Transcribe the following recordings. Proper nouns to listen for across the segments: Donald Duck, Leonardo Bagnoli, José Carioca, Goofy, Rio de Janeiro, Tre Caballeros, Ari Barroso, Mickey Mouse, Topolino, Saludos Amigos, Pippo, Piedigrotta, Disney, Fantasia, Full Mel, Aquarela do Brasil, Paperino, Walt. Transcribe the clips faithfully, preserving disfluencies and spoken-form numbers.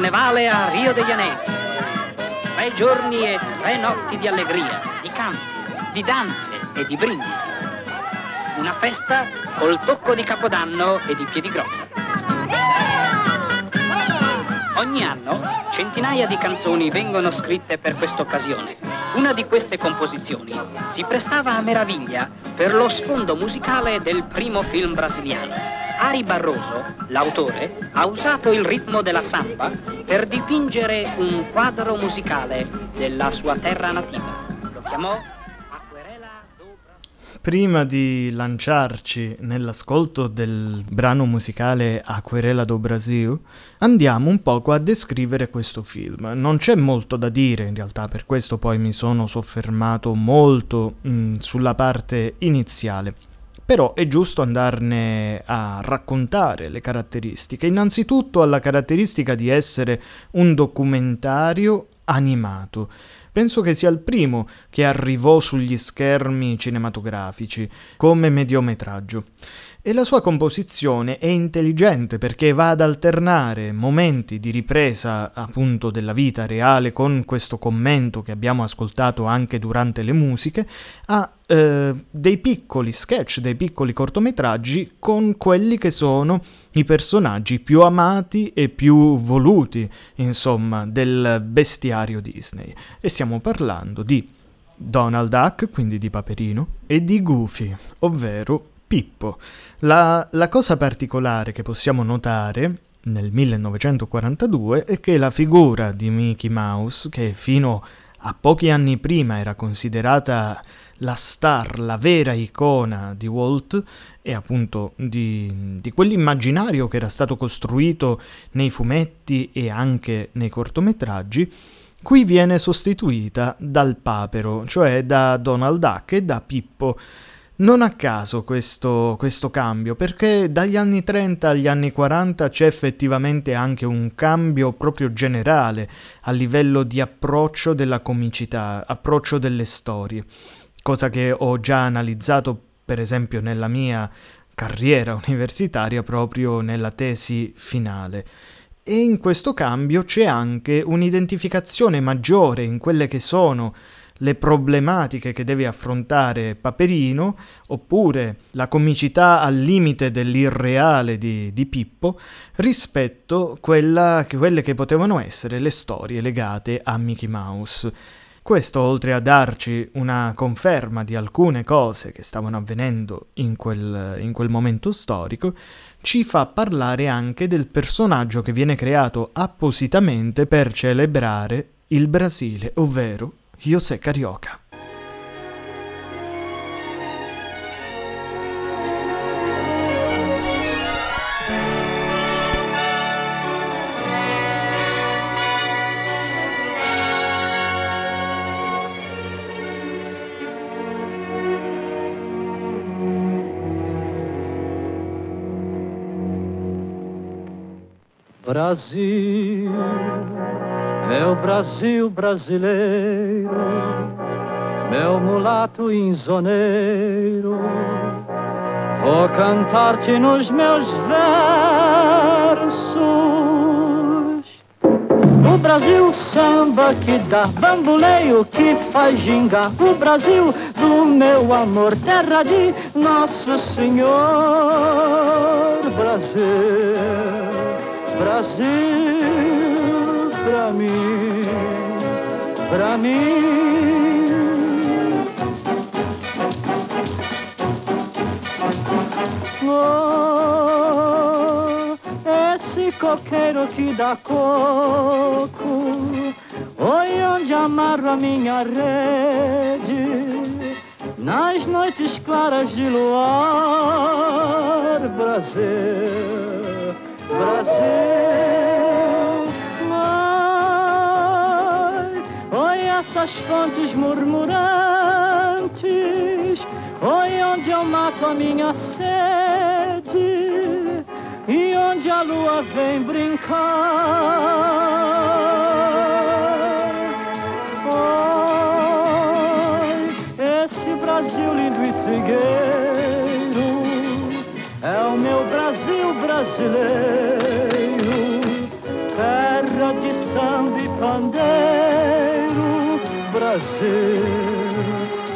carnevale a Rio de Janeiro. Tre giorni e tre notti di allegria, di canti, di danze e di brindisi. Una festa col tocco di Capodanno e di Piedigrotta. Ogni anno centinaia di canzoni vengono scritte per quest'occasione. Una di queste composizioni si prestava a meraviglia per lo sfondo musicale del primo film brasiliano. Ari Barroso, l'autore, ha usato il ritmo della samba per dipingere un quadro musicale della sua terra nativa. Lo chiamò Aquarela do Brasil. Prima di lanciarci nell'ascolto del brano musicale Aquarela do Brasil, andiamo un poco a descrivere questo film. Non c'è molto da dire in realtà, per questo poi mi sono soffermato molto mh, sulla parte iniziale. Però è giusto andarne a raccontare le caratteristiche. Innanzitutto ha la caratteristica di essere un documentario animato. Penso che sia il primo che arrivò sugli schermi cinematografici come mediometraggio. E la sua composizione è intelligente perché va ad alternare momenti di ripresa appunto della vita reale con questo commento che abbiamo ascoltato anche durante le musiche a eh, dei piccoli sketch, dei piccoli cortometraggi con quelli che sono i personaggi più amati e più voluti, insomma, del bestiario Disney. E stiamo parlando di Donald Duck, quindi di Paperino, e di Goofy, ovvero Pippo. La, la cosa particolare che possiamo notare nel millenovecentoquarantadue è che la figura di Mickey Mouse, che fino a pochi anni prima era considerata la star, la vera icona di Walt e appunto di, di quell'immaginario che era stato costruito nei fumetti e anche nei cortometraggi, qui viene sostituita dal papero, cioè da Donald Duck e da Pippo. Non a caso questo, questo cambio, perché dagli anni trenta agli anni quaranta c'è effettivamente anche un cambio proprio generale a livello di approccio della comicità, approccio delle storie, cosa che ho già analizzato per esempio nella mia carriera universitaria proprio nella tesi finale. E in questo cambio c'è anche un'identificazione maggiore in quelle che sono le problematiche che deve affrontare Paperino, oppure la comicità al limite dell'irreale di, di Pippo, rispetto a quelle che potevano essere le storie legate a Mickey Mouse. Questo, oltre a darci una conferma di alcune cose che stavano avvenendo in quel, in quel momento storico, ci fa parlare anche del personaggio che viene creato appositamente per celebrare il Brasile, ovvero José Carioca. Brasil, meu Brasil brasileiro, meu mulato insoneiro, vou cantar-te nos meus versos. O Brasil samba que dá bamboleio, que faz gingar. O Brasil do meu amor, terra de Nosso Senhor. Brasil, Brasil, pra mim, pra mim. Oh, esse coqueiro que dá coco, oi, onde amarro a minha rede, nas noites claras de luar, Brasil. Brasil, mãe, oi essas fontes murmurantes, oi onde eu mato a minha sede e onde a lua vem brincar. Oi, esse Brasil lindo e trigueiro é o meu Brasil brasileiro, terra terra de samba e pandeiro, Brasil,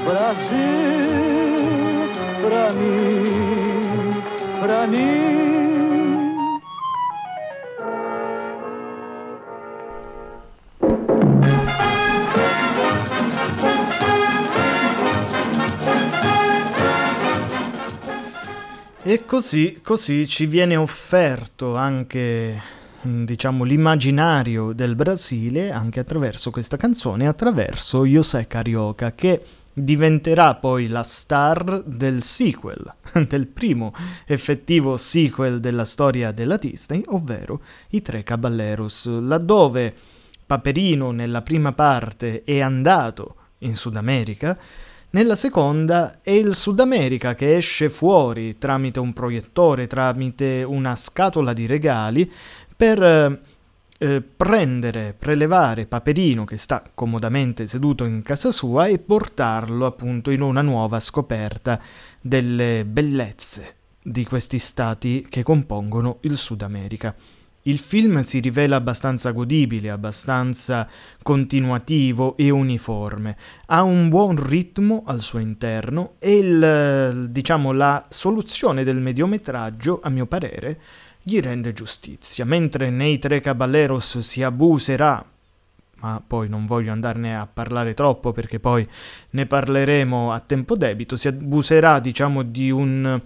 Brasil, pra mim, pra mim. E così, così ci viene offerto anche, diciamo, l'immaginario del Brasile anche attraverso questa canzone, attraverso José Carioca, che diventerà poi la star del sequel, del primo effettivo sequel della storia della Disney, ovvero i Tre Caballeros, laddove Paperino nella prima parte è andato in Sud America, nella seconda è il Sud America che esce fuori tramite un proiettore, tramite una scatola di regali, per eh, prendere, prelevare Paperino, che sta comodamente seduto in casa sua, e portarlo appunto in una nuova scoperta delle bellezze di questi stati che compongono il Sud America. Il film si rivela abbastanza godibile, abbastanza continuativo e uniforme, ha un buon ritmo al suo interno e il, diciamo, la soluzione del mediometraggio, a mio parere, gli rende giustizia. Mentre nei Tre Caballeros si abuserà, ma poi non voglio andarne a parlare troppo perché poi ne parleremo a tempo debito, si abuserà, diciamo, di un,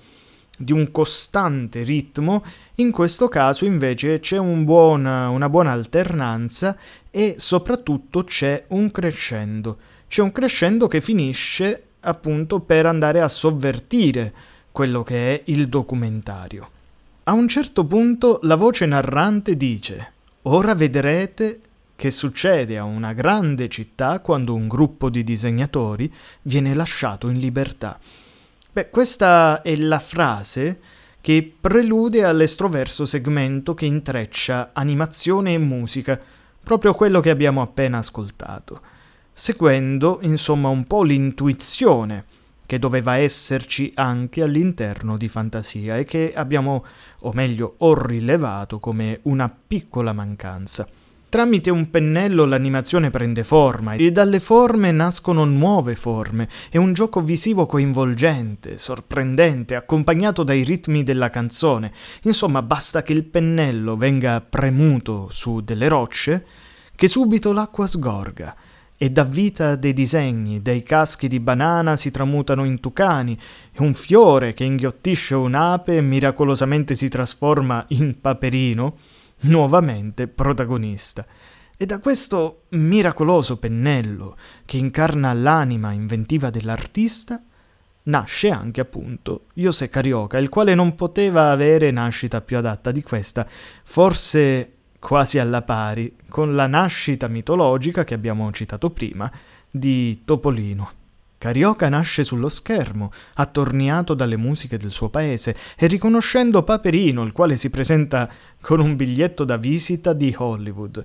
di un costante ritmo. In questo caso invece c'è un buon, una buona alternanza e soprattutto c'è un crescendo. C'è un crescendo che finisce appunto per andare a sovvertire quello che è il documentario. A un certo punto la voce narrante dice: ora vedrete che succede a una grande città quando un gruppo di disegnatori viene lasciato in libertà. Beh, questa è la frase che prelude all'estroverso segmento che intreccia animazione e musica, proprio quello che abbiamo appena ascoltato, seguendo insomma un po' l'intuizione che doveva esserci anche all'interno di Fantasia e che abbiamo, o meglio, ho rilevato come una piccola mancanza. Tramite un pennello l'animazione prende forma e dalle forme nascono nuove forme. È un gioco visivo coinvolgente, sorprendente, accompagnato dai ritmi della canzone. Insomma, basta che il pennello venga premuto su delle rocce che subito l'acqua sgorga e dà vita a dei disegni, dei caschi di banana si tramutano in tucani, e un fiore che inghiottisce un'ape miracolosamente si trasforma in Paperino, nuovamente protagonista. E da questo miracoloso pennello, che incarna l'anima inventiva dell'artista, nasce anche appunto José Carioca, il quale non poteva avere nascita più adatta di questa, forse quasi alla pari con la nascita mitologica che abbiamo citato prima di Topolino. Carioca nasce sullo schermo, attorniato dalle musiche del suo paese, e riconoscendo Paperino, il quale si presenta con un biglietto da visita di Hollywood,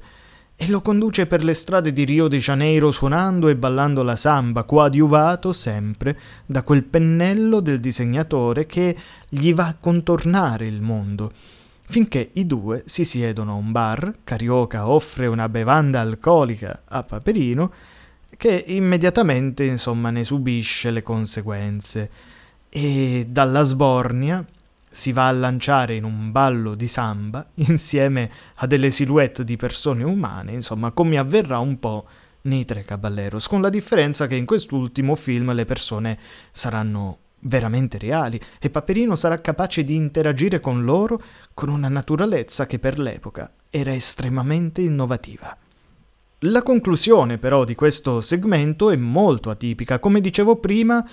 e lo conduce per le strade di Rio de Janeiro suonando e ballando la samba, coadiuvato sempre da quel pennello del disegnatore che gli va a contornare il mondo. Finché i due si siedono a un bar, Carioca offre una bevanda alcolica a Paperino, che immediatamente, insomma, ne subisce le conseguenze. E dalla sbornia si va a lanciare in un ballo di samba insieme a delle silhouette di persone umane, insomma, come avverrà un po' nei Tre Caballeros, con la differenza che in quest'ultimo film le persone saranno veramente reali e Paperino sarà capace di interagire con loro con una naturalezza che per l'epoca era estremamente innovativa. La conclusione però di questo segmento è molto atipica, come dicevo prima,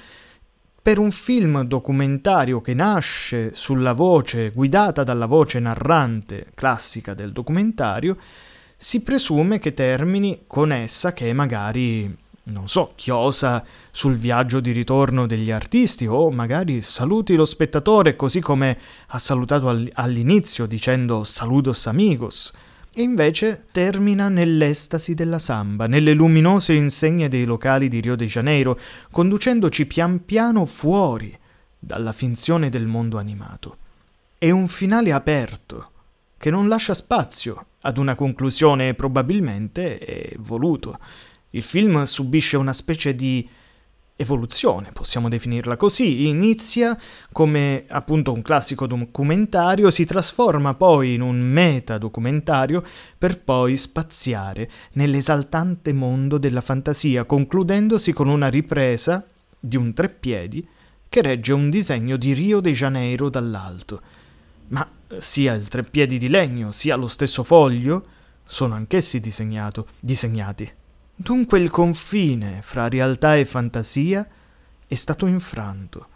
per un film documentario che nasce sulla voce, guidata dalla voce narrante classica del documentario, si presume che termini con essa che magari, non so, chiosa sul viaggio di ritorno degli artisti, o magari saluti lo spettatore così come ha salutato all'inizio dicendo Saludos Amigos, e invece termina nell'estasi della samba, nelle luminose insegne dei locali di Rio de Janeiro, conducendoci pian piano fuori dalla finzione del mondo animato. È un finale aperto, che non lascia spazio ad una conclusione probabilmente è voluto. Il film subisce una specie di evoluzione, possiamo definirla così, inizia come appunto un classico documentario, si trasforma poi in un metadocumentario per poi spaziare nell'esaltante mondo della fantasia, concludendosi con una ripresa di un treppiedi che regge un disegno di Rio de Janeiro dall'alto. Ma sia il treppiedi di legno, sia lo stesso foglio, sono anch'essi disegnato, disegnati. Dunque il confine fra realtà e fantasia è stato infranto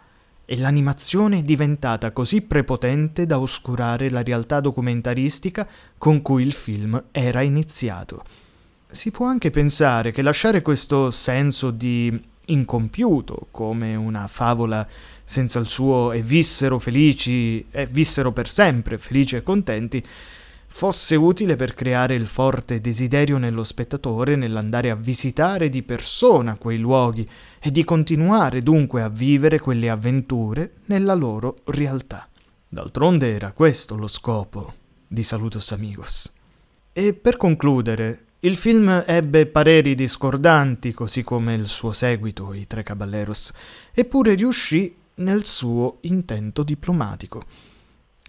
e l'animazione è diventata così prepotente da oscurare la realtà documentaristica con cui il film era iniziato. Si può anche pensare che lasciare questo senso di incompiuto, come una favola senza il suo e vissero felici e vissero per sempre felici e contenti, fosse utile per creare il forte desiderio nello spettatore nell'andare a visitare di persona quei luoghi e di continuare dunque a vivere quelle avventure nella loro realtà. D'altronde era questo lo scopo di Saludos Amigos. E per concludere, il film ebbe pareri discordanti, così come il suo seguito, I Tre Caballeros, eppure riuscì nel suo intento diplomatico.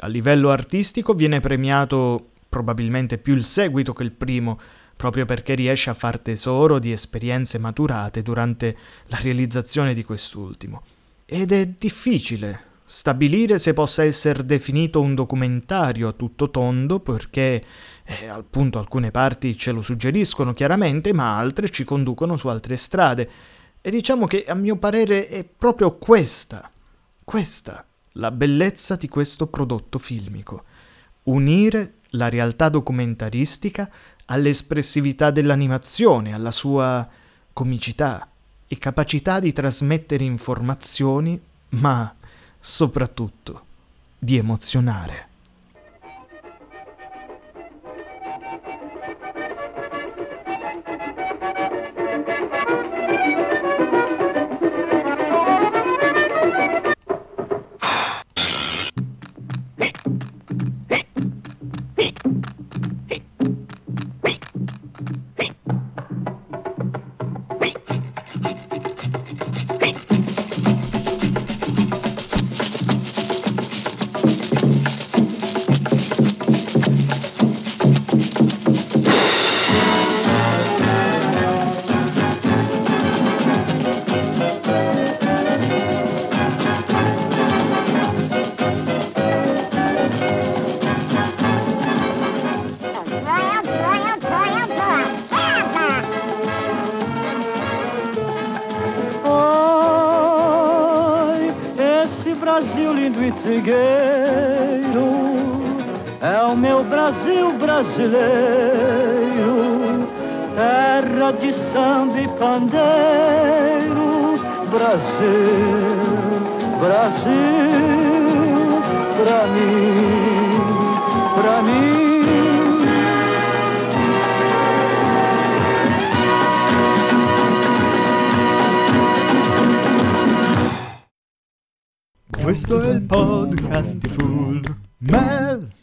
A livello artistico viene premiato probabilmente più il seguito che il primo, proprio perché riesce a far tesoro di esperienze maturate durante la realizzazione di quest'ultimo. Ed è difficile stabilire se possa essere definito un documentario a tutto tondo, perché eh, appunto alcune parti ce lo suggeriscono chiaramente, ma altre ci conducono su altre strade. E diciamo che a mio parere è proprio questa, questa la bellezza di questo prodotto filmico, unire la realtà documentaristica all'espressività dell'animazione, alla sua comicità e capacità di trasmettere informazioni, ma soprattutto di emozionare. Brasileiro, terra de samba e pandeiro, Brasil, Brasil, pra mim, pra mim. Questo è il podcast di Full Mel.